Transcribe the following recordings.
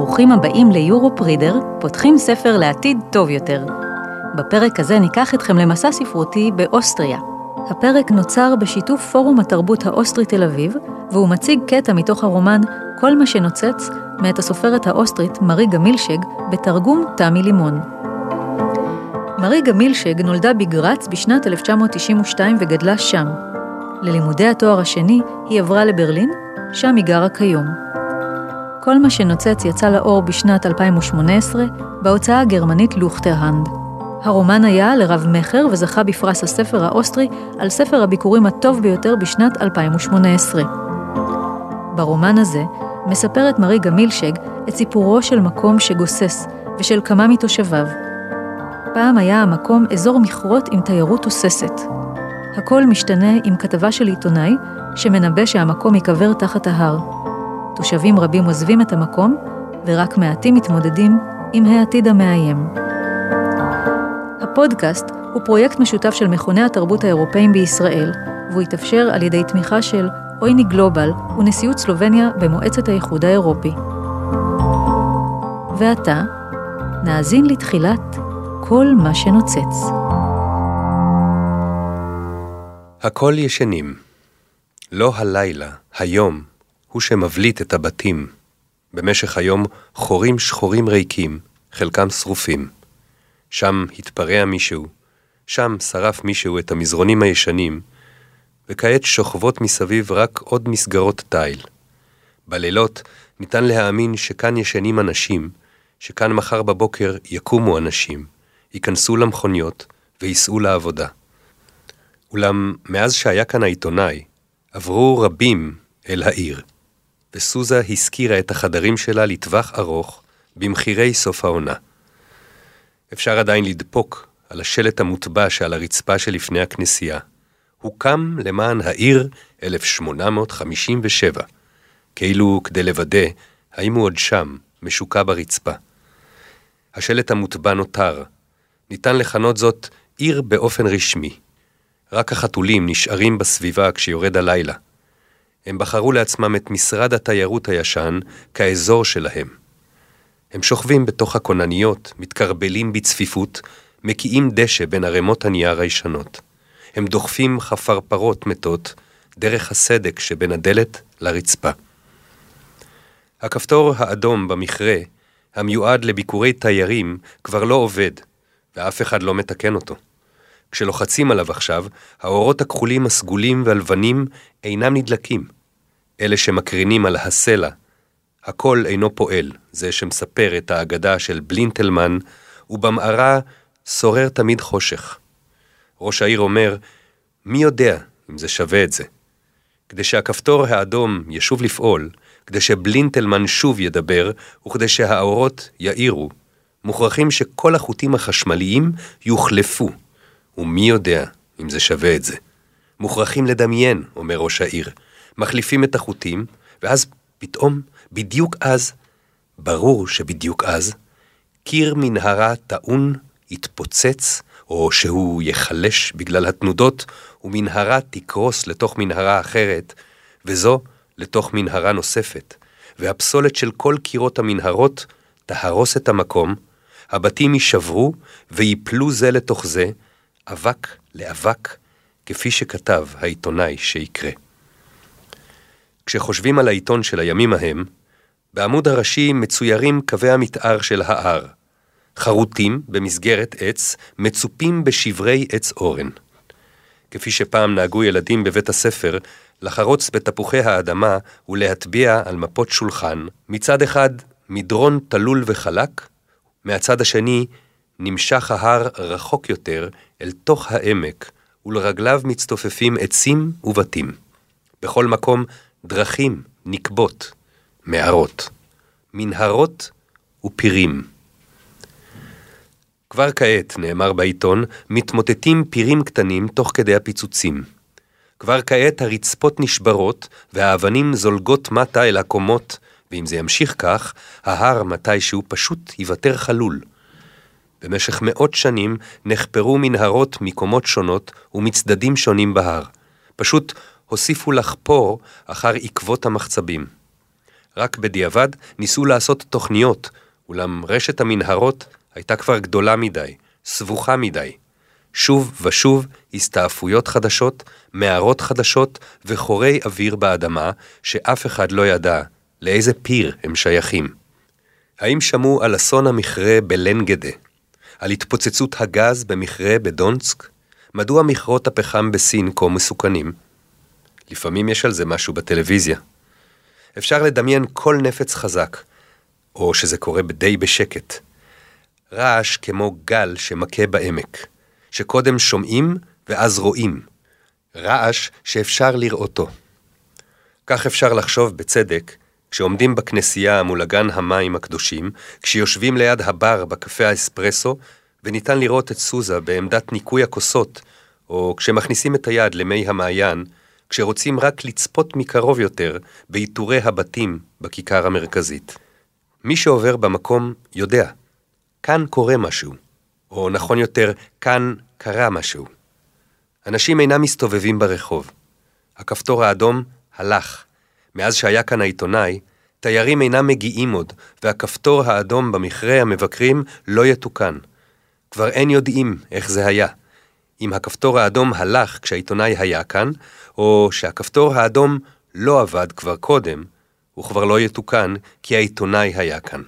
ברוכים הבאים ליורופרידר, פותחים ספר לעתיד טוב יותר. בפרק הזה ניקח אתכם למסע ספרותי באוסטריה. הפרק נוצר בשיתוף פורום התרבות האוסטרי תל אביב, והוא מציג קטע מתוך הרומן כל מה שנוצץ, מאת הסופרת האוסטרית מרי גמילשג, בתרגום תמי לימון. מרי גמילשג נולדה בגרץ בשנת 1992 וגדלה שם. ללימודי התואר השני היא עברה לברלין, שם היא גרה כיום. כל מה שנוצץ יצא לאור בשנת 2018 בהוצאה הגרמנית לוכטרהנד. הרומן היה לרב מחר וזכה בפרס הספר האוסטרי על ספר הביקורים הטוב ביותר בשנת 2018. ברומן הזה מספרת מרי גמילשג את סיפורו של מקום שגוסס ושל כמה מתושביו. פעם היה המקום אזור מכרות עם תיירות תוססת. הכל משתנה עם כתבה של עיתונאי שמנבא שהמקום יקבר תחת ההר. תושבים רבים עוזבים את המקום ורק מעטים מתמודדים עם העתיד המאיים. הפודקאסט הוא פרויקט משותף של מכוני התרבות האירופאים בישראל, והוא התאפשר על ידי תמיכה של אויני גלובל ונשיאות סלובניה במועצת האיחוד האירופי. ועתה, נאזין לתחילת כל מה שנוצץ. הכל ישנים. לא הלילה, היום, הוא שמבליט את הבתים. במשך היום חורים שחורים ריקים, חלקם שרופים. שם התפרע מישהו, שם שרף מישהו את המזרונים הישנים, וכעת שוכבות מסביב רק עוד מסגרות תיל. בלילות ניתן להאמין שכאן ישנים אנשים, שכאן מחר בבוקר יקומו אנשים, ייכנסו למכוניות וייסעו לעבודה. אולם מאז שהיה כאן העיתונאי, עברו רבים אל העיר, וסוזה הזכירה את החדרים שלה לטווח ארוך במחירי סוף העונה. אפשר עדיין לדפוק על השלט המוטבע שעל הרצפה שלפני הכנסייה. הוקם למען העיר 1857, כאילו כדי לוודא האם הוא עוד שם, משוקע ברצפה. השלט המוטבע נותר. ניתן לכנות זאת עיר באופן רשמי. רק החתולים נשארים בסביבה כשיורד הלילה. הם בחרו לעצמם את משרד התיירות הישן כאזור שלהם. הם שוכבים בתוך הקונניות, מתקרבלים בצפיפות, מקיאים דשא בין הרמות הנייר הישנות. הם דוחפים חפרפרות מתות דרך הסדק שבין הדלת לרצפה. הכפתור האדום במכרה, המיועד לביקורי תיירים, כבר לא עובד, ואף אחד לא מתקן אותו. כשלוחצים עליו עכשיו, האורות הכחולים, הסגולים והלבנים אינם נדלקים. אלה שמקרינים על הסלע, הכל אינו פועל, זה שמספר את האגדה של בלינטלמן, ובמערה שורר תמיד חושך. ראש העיר אומר, מי יודע אם זה שווה את זה? כדי שהכפתור האדום ישוב לפעול, כדי שבלינטלמן שוב ידבר, וכדי שהאורות יאירו, מוכרחים שכל החוטים החשמליים יוחלפו. ומי יודע אם זה שווה את זה? מוכרחים לדמיין, אומר ראש העיר. מחליפים את החוטים, ואז פתאום, בדיוק אז, ברור שבדיוק אז, קיר מנהרה טעון יתפוצץ, או שהוא יחלש בגלל התנודות, ומנהרה תקרוס לתוך מנהרה אחרת, וזו לתוך מנהרה נוספת. והפסולת של כל קירות המנהרות תהרוס את המקום, הבתים יישברו ויפלו זה לתוך זה, אבק לאבק, כפי שכתב העיתונאי שיקרה. כשחושבים על העיתון של הימים ההם, בעמוד הראשי מצוירים קווי המתאר של הער. חרוטים במסגרת עץ, מצופים בשברי עץ אורן. כפי שפעם נהגו ילדים בבית הספר, לחרוץ בתפוחי האדמה ולהטביע על מפות שולחן, מצד אחד מדרון תלול וחלק, מהצד השני נמשך ההר רחוק יותר אל תוך העמק, ולרגליו מצטופפים עצים ובתים. בכל מקום דרכים נקבות, מערות, מנהרות ופירים. כבר כעת, נאמר בעיתון, מתמוטטים פירים קטנים תוך כדי הפיצוצים. כבר כעת הרצפות נשברות והאבנים זולגות מטה אל הקומות, ואם זה ימשיך כך, ההר מתישהו פשוט יוותר חלול. במשך מאות שנים נחפרו מנהרות מקומות שונות ומצדדים שונים בהר. פשוט הוסיפו לחפור אחר עקבות המחצבים. רק בדיעבד ניסו לעשות תוכניות, אולם רשת המנהרות הייתה כבר גדולה מדי, סבוכה מדי. שוב ושוב הסתעפויות חדשות, מערות חדשות וחורי אוויר באדמה שאף אחד לא ידע לאיזה פיר הם שייכים. האם שמעו על אסון המכרה בלנגדה? על התפוצצות הגז במכרה בדונסק? מדוע מכרות הפחם בסין כה מסוכנים? לפעמים יש על זה משהו בטלוויזיה. אפשר לדמיין כל נפץ חזק, או שזה קורה די בשקט. רעש כמו גל שמכה בעמק, שקודם שומעים ואז רואים. רעש שאפשר לראותו. כך אפשר לחשוב בצדק, כשעומדים בכנסייה מול אגן המים הקדושים, כשיושבים ליד הבר בקפה האספרסו, וניתן לראות את סוזה בעמדת ניקוי הכוסות, או כשמכניסים את היד למי המעיין, כשרוצים רק לצפות מקרוב יותר בעיטורי הבתים בכיכר המרכזית. מי שעובר במקום יודע, כאן קורה משהו, או נכון יותר, כאן קרה משהו. אנשים אינם מסתובבים ברחוב. הכפתור האדום הלך. מאז שהיה כאן העיתונאי, תיירים אינם מגיעים עוד, והכפתור האדום במכרה המבקרים לא יתוקן. כבר אין יודעים איך זה היה. אם הכפתור האדום הלך כשהעיתונאי היה כאן, או שהכפתור האדום לא עבד כבר קודם, הוא כבר לא יתוקן כי העיתונאי היה כאן.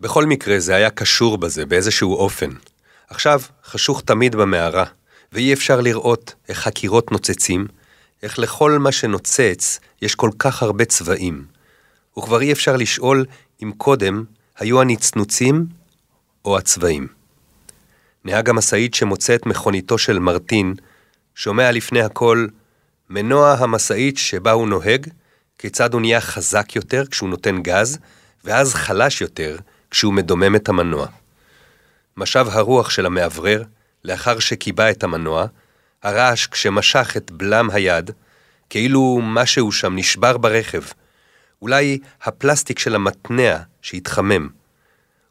בכל מקרה זה היה קשור בזה באיזשהו אופן. עכשיו חשוך תמיד במערה, ואי אפשר לראות איך חקירות נוצצים, איך לכל מה שנוצץ יש כל כך הרבה צבעים, וכבר אי אפשר לשאול אם קודם היו הנצנוצים או הצבעים. נהג המסעית שמוצא את מכוניתו של מרטין, שומע לפני הכל מנוע המסעית שבה הוא נוהג, כיצד הוא נהיה חזק יותר כשהוא נותן גז, ואז חלש יותר כשהוא מדומם את המנוע. משב הרוח של המעברר, לאחר שקיבע את המנוע, הרעש כשמשך את בלם היד, כאילו משהו שם נשבר ברכב. אולי הפלסטיק של המתנע שהתחמם.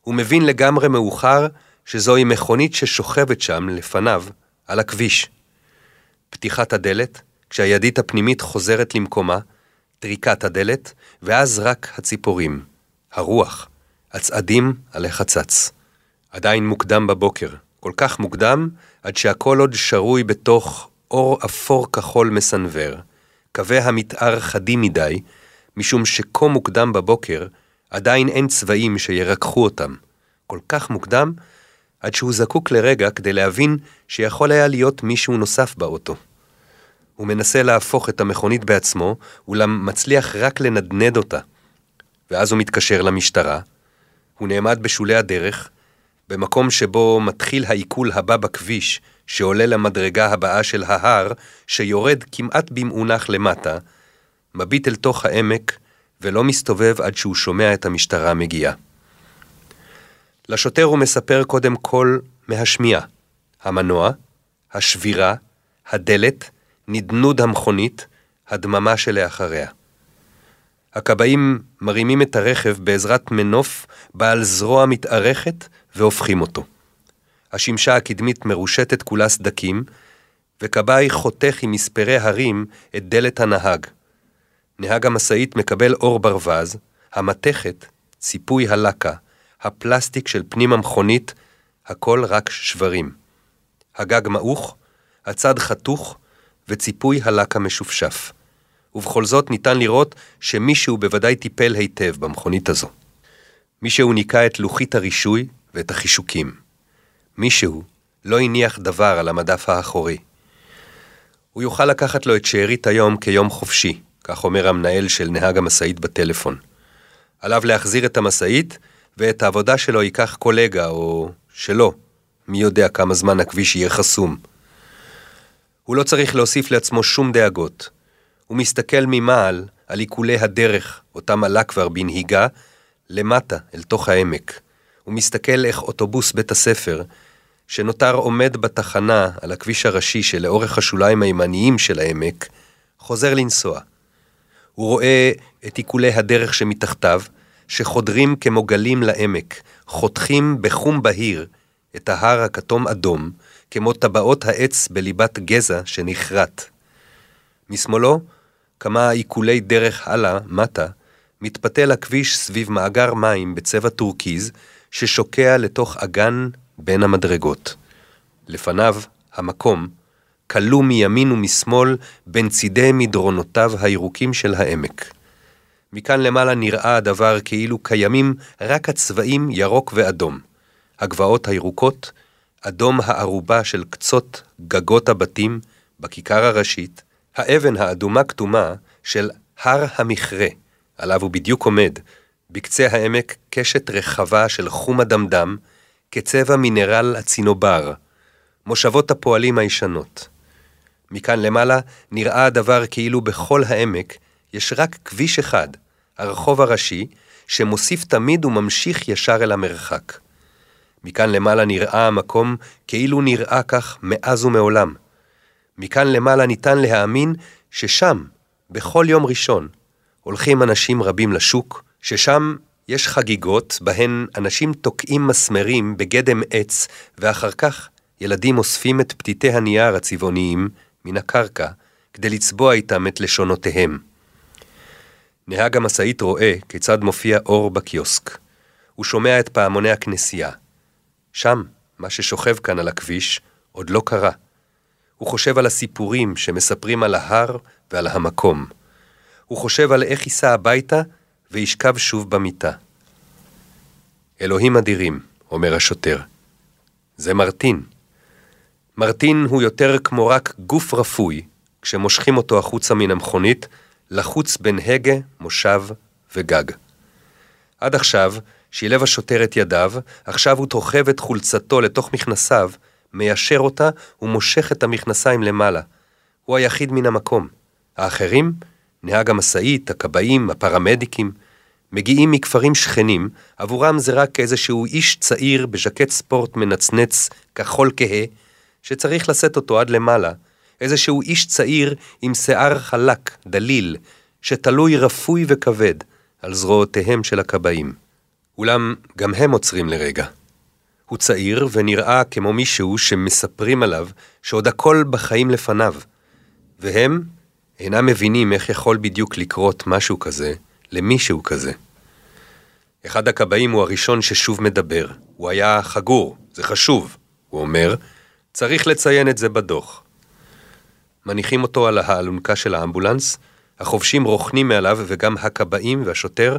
הוא מבין לגמרי מאוחר שזוהי מכונית ששוכבת שם לפניו על הכביש. פתיחת הדלת, כשהידית הפנימית חוזרת למקומה, טריקת הדלת, ואז רק הציפורים, הרוח, הצעדים על החצץ. עדיין מוקדם בבוקר, כל כך מוקדם, עד שהכל עוד שרוי בתוך אור אפור כחול מסנבר, קווי המתאר חדים מדי, משום שכה מוקדם בבוקר עדיין אין צבעים שירקחו אותם. כל כך מוקדם, עד שהוא זקוק לרגע כדי להבין שיכול היה להיות מישהו נוסף באוטו. הוא מנסה להפוך את המכונית בעצמו, אולם מצליח רק לנדנד אותה. ואז הוא מתקשר למשטרה, הוא נעמד בשולי הדרך, במקום שבו מתחיל העיכול הבא בכביש, שעולה למדרגה הבאה של ההר, שיורד כמעט במעונך למטה, מביט אל תוך העמק, ולא מסתובב עד שהוא שומע את המשטרה מגיעה. לשוטר הוא מספר קודם כל מהשמיעה, המנוע, השבירה, הדלת, נדנוד המכונית, הדממה שלאחריה. הקבעים מרימים את הרכב בעזרת מנוף בעל זרוע מתארכת והופכים אותו. השמשה הקדמית מרושטת כולה סדקים, וקבעי חותך עם מספרי הרים את דלת הנהג. נהג המסעית מקבל אור ברווז, המתכת, ציפוי הלקה, הפלסטיק של פנים המכונית, הכל רק שברים. הגג מעוך, הצד חתוך, וציפוי הלקה משופשף. ובכל זאת ניתן לראות שמישהו בוודאי טיפל היטב במכונית הזו. מישהו ניקה את לוחית הרישוי ואת החישוקים. מישהו לא הניח דבר על המדף האחורי. הוא יוכל לקחת לו את שארית היום כיום חופשי, כך אומר המנהל של נהג המסעית בטלפון. עליו להחזיר את המסעית, ואת העבודה שלו ייקח קולגה או שלא. מי יודע כמה זמן הכביש יהיה חסום. הוא לא צריך להוסיף לעצמו שום דאגות. הוא מסתכל ממעל על עיקולי הדרך, אותם עלה כבר בנהיגה, למטה אל תוך העמק. הוא מסתכל איך אוטובוס בית הספר, שנותר עומד בתחנה על הכביש הראשי שלאורך השוליים הימניים של העמק, חוזר לנסוע. הוא רואה את עיקולי הדרך שמתחתיו, שחודרים כמו גלים לעמק, חותכים בחום בהיר את ההר הכתום אדום, כמו טבעות העץ בליבת גזע שנחרט. משמאלו, כמה עיקולי דרך הלאה, מטה, מתפתה לכביש סביב מאגר מים בצבע טורקיז, ששוקע לתוך אגן בין המדרגות. לפניו, המקום, כלוא מימין ומשמאל בין צידי מדרונותיו הירוקים של העמק. מכאן למעלה נראה הדבר כאילו קיימים רק הצבעים ירוק ואדום. הגבעות הירוקות, אדום הערובה של קצות גגות הבתים בכיכר הראשית, האבן האדומה כתומה של הר המכרה, עליו הוא בדיוק עומד, בקצה העמק קשת רחבה של חום אדמדם, כצבע מינרל הצינובר, מושבות הפועלים הישנות. מכאן למעלה נראה הדבר כאילו בכל העמק יש רק כביש אחד, הרחוב הראשי, שמוסיף תמיד וממשיך ישר אל המרחק. מכאן למעלה נראה המקום כאילו נראה כך מאז ומעולם. מכאן למעלה ניתן להאמין ששם, בכל יום ראשון, הולכים אנשים רבים לשוק, ששם יש חגיגות בהן אנשים תוקעים מסמרים בגדם עץ, ואחר כך ילדים אוספים את פתיתי הנייר הצבעוניים מן הקרקע, כדי לצבוע איתם את לשונותיהם. נהג המסעית רואה כיצד מופיע אור בקיוסק. הוא שומע את פעמוני הכנסייה. שם, מה ששוכב כאן על הכביש, עוד לא קרה. הוא חושב על הסיפורים שמספרים על ההר ועל המקום. הוא חושב על איך ייסע הביתה וישכב שוב במיטה. אלוהים אדירים, אומר השוטר. זה מרטין. מרטין הוא יותר כמו רק גוף רפוי, כשמושכים אותו החוצה מן המכונית, לחוץ בין הגה, מושב וגג. עד עכשיו, שילב השוטר את ידיו, עכשיו הוא תוחב את חולצתו לתוך מכנסיו, מיישר אותה ומושך את המכנסיים למעלה. הוא היחיד מן המקום. האחרים, נהג המסעית, הקבעים, הפרמדיקים, מגיעים מכפרים שכנים, עבורם זה רק איזשהו איש צעיר בז'קט ספורט מנצנץ כחול כהה, שצריך לשאת אותו עד למעלה, איזשהו איש צעיר עם שיער חלק, דליל, שתלוי רפוי וכבד על זרועותיהם של הקבעים. אולם גם הם עוצרים לרגע. הוא צעיר ונראה כמו מישהו שמספרים עליו שעוד הכל בחיים לפניו, והם אינם מבינים איך יכול בדיוק לקרות משהו כזה למישהו כזה. אחד הקבעים הוא הראשון ששוב מדבר. הוא היה חגור, זה חשוב, הוא אומר, צריך לציין את זה בדוח. מניחים אותו על האלונקה של האמבולנס, החובשים רוכנים מעליו וגם הקבעים והשוטר,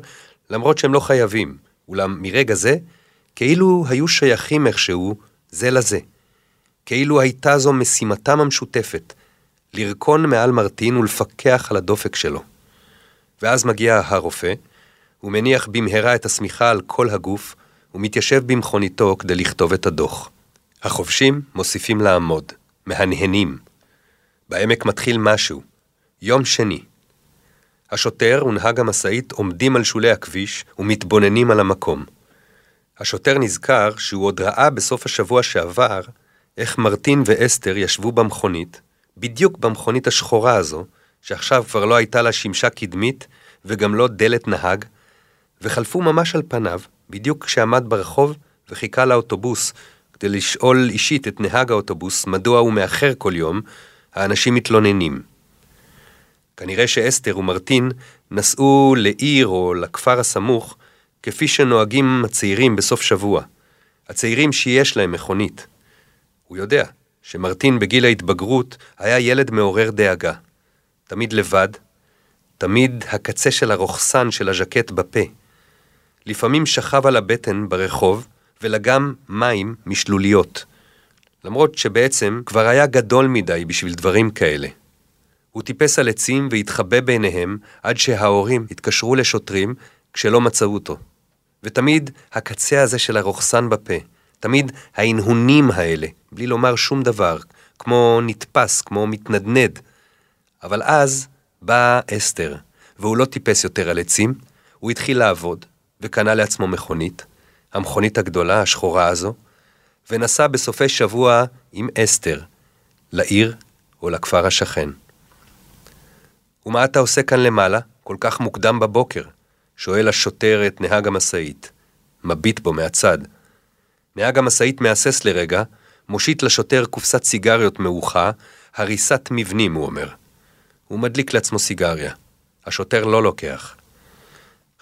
למרות שהם לא חייבים, אולם מרגע זה, כאילו היו שייכים איכשהו זה לזה. כאילו הייתה זו משימתם המשותפת, לרקון מעל מרטין ולפקח על הדופק שלו. ואז מגיע הרופא, הוא מניח במהרה את הסמיכה על כל הגוף, ומתיישב במכוניתו כדי לכתוב את הדוח. החובשים מוסיפים לעמוד, מהנהנים. בעמק מתחיל משהו, יום שני. השוטר ונהג המסעית עומדים על שולי הכביש ומתבוננים על המקום. השוטר נזכר שהוא עוד ראה בסוף השבוע שעבר איך מרטין ואסתר ישבו במכונית, בדיוק במכונית השחורה הזו, שעכשיו כבר לא הייתה לה שמשה קדמית וגם לא דלת נהג, וחלפו ממש על פניו, בדיוק כשעמד ברחוב וחיכה לאוטובוס, כדי לשאול אישית את נהג האוטובוס מדוע הוא מאחר כל יום, האנשים מתלוננים. כנראה שאסתר ומרטין נסעו לעיר או לכפר הסמוך, כפי שנוהגים הצעירים בסוף שבוע, הצעירים שיש להם מכונית. הוא יודע שמרטין בגיל ההתבגרות היה ילד מעורר דאגה, תמיד לבד, תמיד הקצה של הרוחסן של הז'קט בפה. לפעמים שכב על הבטן ברחוב ולגם מים משלוליות, למרות שבעצם כבר היה גדול מדי בשביל דברים כאלה. הוא טיפס על עצים והתחבא ביניהם עד שההורים התקשרו לשוטרים כשלא מצאו אותו. ותמיד הקצה הזה של הרוחסן בפה, תמיד ההנהונים האלה, בלי לומר שום דבר, כמו נתפס, כמו מתנדנד. אבל אז באה אסתר, והוא לא טיפס יותר על עצים, הוא התחיל לעבוד, וקנה לעצמו מכונית, המכונית הגדולה, השחורה הזו, ונסע בסופי שבוע עם אסתר, לעיר או לכפר השכן. ומה אתה עושה כאן למעלה, כל כך מוקדם בבוקר? שואל השוטר את נהג המסעית, מביט בו מהצד. נהג המסעית מאסס לרגע, מושיט לשוטר קופסת סיגריות מאוחה, הריסת מבנים, הוא אומר. הוא מדליק לעצמו סיגריה. השוטר לא לוקח.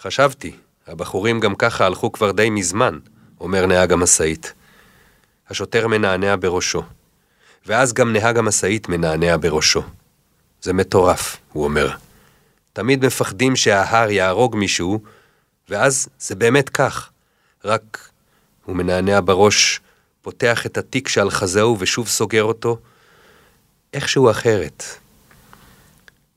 חשבתי, הבחורים גם ככה הלכו כבר די מזמן, אומר נהג המסעית. השוטר מנענע בראשו. ואז גם נהג המסעית מנענע בראשו. זה מטורף, הוא אומר. תמיד מפחדים שההר יהרוג מישהו, ואז זה באמת כך. רק הוא מנענע בראש, פותח את התיק שעל חזהו ושוב סוגר אותו. איכשהו אחרת.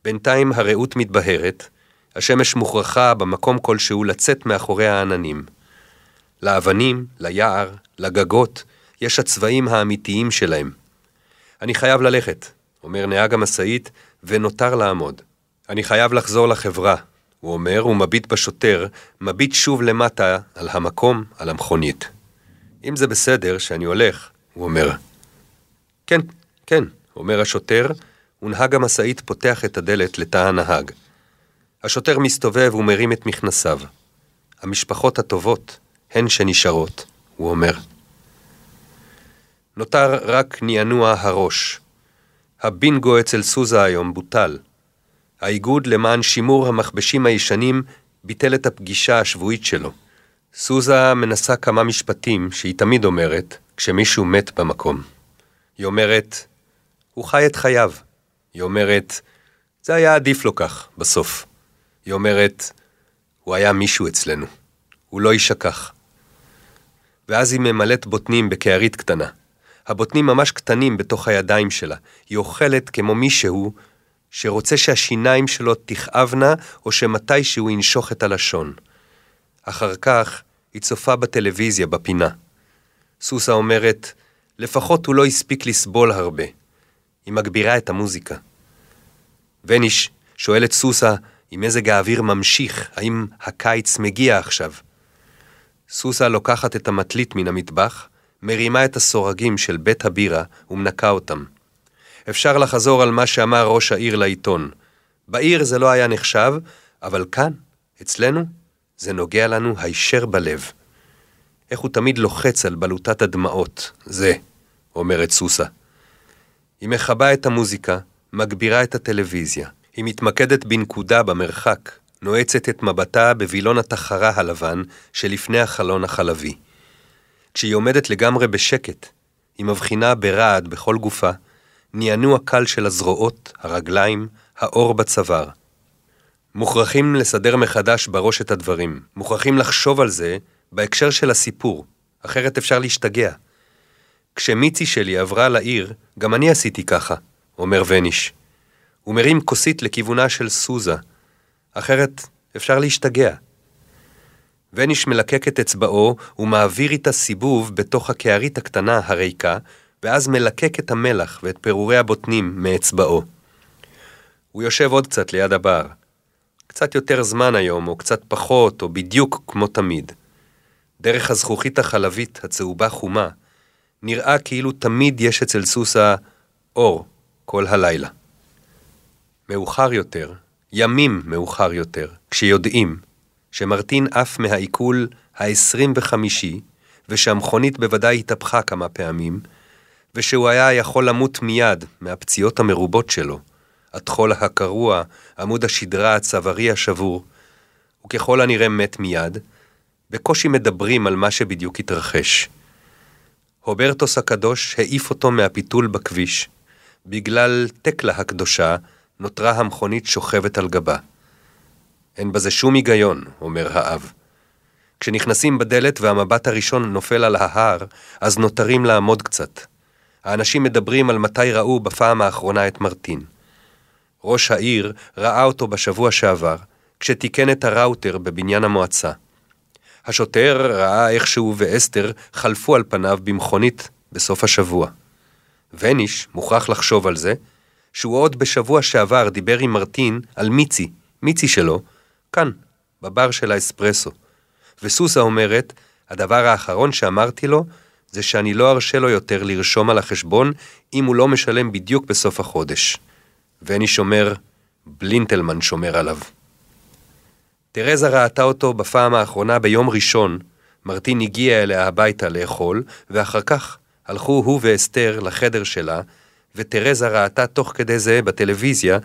בינתיים הרעות מתבהרת, השמש מוכרחה במקום כלשהו לצאת מאחורי העננים. לאבנים, ליער, לגגות, יש הצבעים האמיתיים שלהם. אני חייב ללכת, אומר נהג המסעית, ונותר לעמוד. אני חייב לחזור לחברה, הוא אומר, ומביט בשוטר, מביט שוב למטה על המקום, על המכונית. אם זה בסדר שאני הולך, הוא אומר. כן, כן, אומר השוטר, ונהג המסעית פותח את הדלת לתא הנהג. השוטר מסתובב ומרים את מכנסיו. המשפחות הטובות הן שנשארות, הוא אומר. נותר רק ניענוע הראש. הבינגו אצל סוזה היום בוטל. האיגוד למען שימור המחבשים הישנים ביטל את הפגישה השבועית שלו. סוזה מנסה כמה משפטים שהיא תמיד אומרת כשמישהו מת במקום. היא אומרת, הוא חי את חייו. היא אומרת, זה היה עדיף לו כך, בסוף. היא אומרת, הוא היה מישהו אצלנו. הוא לא ישכח. ואז היא ממלאת בוטנים בקערית קטנה. הבוטנים ממש קטנים בתוך הידיים שלה. היא אוכלת כמו מישהו שרוצה שהשיניים שלו תכאבנה, או שמתישהו ינשוך את הלשון. אחר כך היא צופה בטלוויזיה בפינה. סוסה אומרת, לפחות הוא לא הספיק לסבול הרבה. היא מגבירה את המוזיקה. וניש שואל את סוסה אם מזג האוויר ממשיך, האם הקיץ מגיע עכשיו. סוסה לוקחת את המטלית מן המטבח, מרימה את הסורגים של בית הבירה ומנקה אותם. אפשר לחזור על מה שאמר ראש העיר לעיתון. בעיר זה לא היה נחשב, אבל כאן, אצלנו, זה נוגע לנו הישר בלב. איך הוא תמיד לוחץ על בלוטת הדמעות, זה, אומרת סוסה. היא מחבה את המוזיקה, מגבירה את הטלוויזיה. היא מתמקדת בנקודה במרחק, נועצת את מבטה בבילון התחרה הלבן שלפני החלון החלבי. כשהיא עומדת לגמרי בשקט, היא מבחינה ברעד בכל גופה, ניענוע קל של הזרועות, הרגליים, האור בצוואר. מוכרחים לסדר מחדש בראש את הדברים, מוכרחים לחשוב על זה בהקשר של הסיפור, אחרת אפשר להשתגע. כשמיצי שלי עברה לעיר, גם אני עשיתי ככה, אומר וניש. הוא מרים כוסית לכיוונה של סוזה, אחרת אפשר להשתגע. וניש מלקק את אצבעו ומעביר איתה סיבוב בתוך הקערית הקטנה הריקה, ואז מלקק את המלח ואת פירורי הבוטנים מאצבעו. הוא יושב עוד קצת ליד הבר. קצת יותר זמן היום, או קצת פחות, או בדיוק כמו תמיד. דרך הזכוכית החלבית, הצהובה חומה, נראה כאילו תמיד יש אצל סוסה אור כל הלילה. מאוחר יותר, ימים מאוחר יותר, כשיודעים שמרטין אף מהעיכול ה-25, ושהמכונית בוודאי התהפכה כמה פעמים, ושהוא היה יכול למות מיד מהפציעות המרובות שלו, התחול הקרוע, עמוד השדרה הצווארי השבור, וככל הנראה מת מיד, בקושי מדברים על מה שבדיוק התרחש. הוברטוס הקדוש העיף אותו מהפיתול בכביש, בגלל תקלה הקדושה נותרה המכונית שוכבת על גבה. אין בזה שום היגיון, אומר האב. כשנכנסים בדלת והמבט הראשון נופל על ההר, אז נותרים לעמוד קצת. האנשים מדברים על מתי ראו בפעם האחרונה את מרטין. ראש העיר ראה אותו בשבוע שעבר, כשתיקן את הראוטר בבניין המועצה. השוטר ראה איך שהוא ואסתר חלפו על פניו במכונית בסוף השבוע. וניש מוכרח לחשוב על זה, שהוא עוד בשבוע שעבר דיבר עם מרטין על מיצי, מיצי שלו, כאן, בבר של האספרסו. וסוסה אומרת, הדבר האחרון שאמרתי לו, זה שאני לא ארשה לו יותר לרשום על החשבון, אם הוא לא משלם בדיוק בסוף החודש. וניש אומר, בלינטלמן שומר עליו. תרזה ראתה אותו בפעם האחרונה ביום ראשון, מרטין הגיע אליה הביתה לאכול, ואחר כך הלכו הוא ואסתר לחדר שלה, ותרזה ראתה תוך כדי זה בטלוויזיה,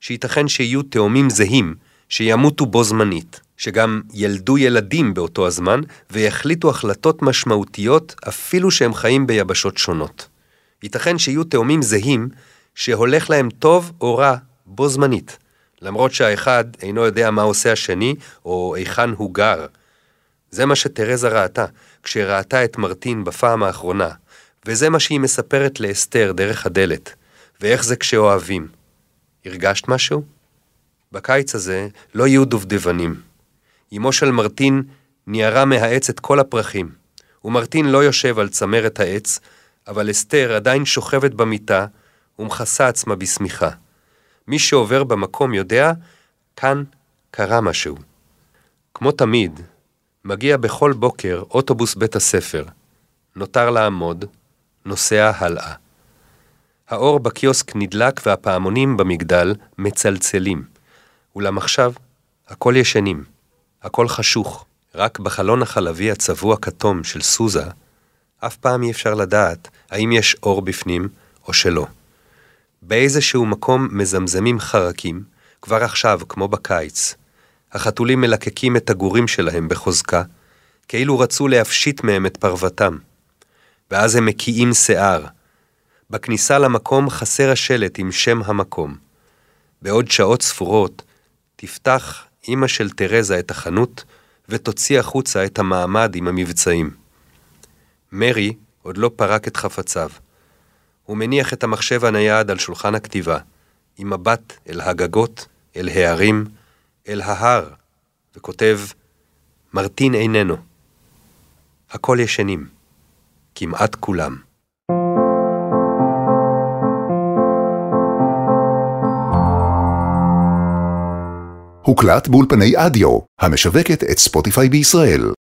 שייתכן שיהיו תאומים זהים שימותו בו זמנית, שגם ילדו ילדים באותו הזמן ויחליטו החלטות משמעותיות אפילו שהם חיים ביבשות שונות. ייתכן שיהיו תאומים זהים שהולך להם טוב או רע בו זמנית, למרות שהאחד אינו יודע מה עושה השני או איכן הוא גר. זה מה שטרזה ראתה כשראתה את מרטין בפעם האחרונה, וזה מה שהיא מספרת לאסתר דרך הדלת, ואיך זה כשאוהבים. הרגשת משהו? בקיץ הזה לא יהיו דובדבנים. אמו של מרטין ניירה מהעץ את כל הפרחים, ומרטין לא יושב על צמרת העץ, אבל אסתר עדיין שוכבת במיטה ומכסה עצמה בסמיכה. מי שעובר במקום יודע, כאן קרה משהו. כמו תמיד, מגיע בכל בוקר אוטובוס בית הספר, נותר לעמוד, נוסע הלאה. האור בקיוסק נדלק והפעמונים במגדל מצלצלים, אולם עכשיו הכל ישנים, הכל חשוך, רק בחלון החלבי הצבוע כתום של סוזה, אף פעם אי אפשר לדעת האם יש אור בפנים או שלא. באיזשהו מקום מזמזמים חרקים, כבר עכשיו כמו בקיץ. החתולים מלקקים את הגורים שלהם בחוזקה, כאילו רצו להפשיט מהם את פרוותם. ואז הם מקיעים שיער. בכניסה למקום חסר השלט עם שם המקום. בעוד שעות ספורות תפתח אמא של תרזה את החנות ותוציא החוצה את המעמד עם המבצעים. מרי עוד לא פרק את חפציו. הוא מניח את המחשב הנייד על שולחן הכתיבה, עם מבט אל הגגות, אל הערים, אל ההר, וכותב, מרטין איננו. הכל ישנים, כמעט כולם. הוקלט באולפני אדיו, המשווקת את ספוטיפיי בישראל.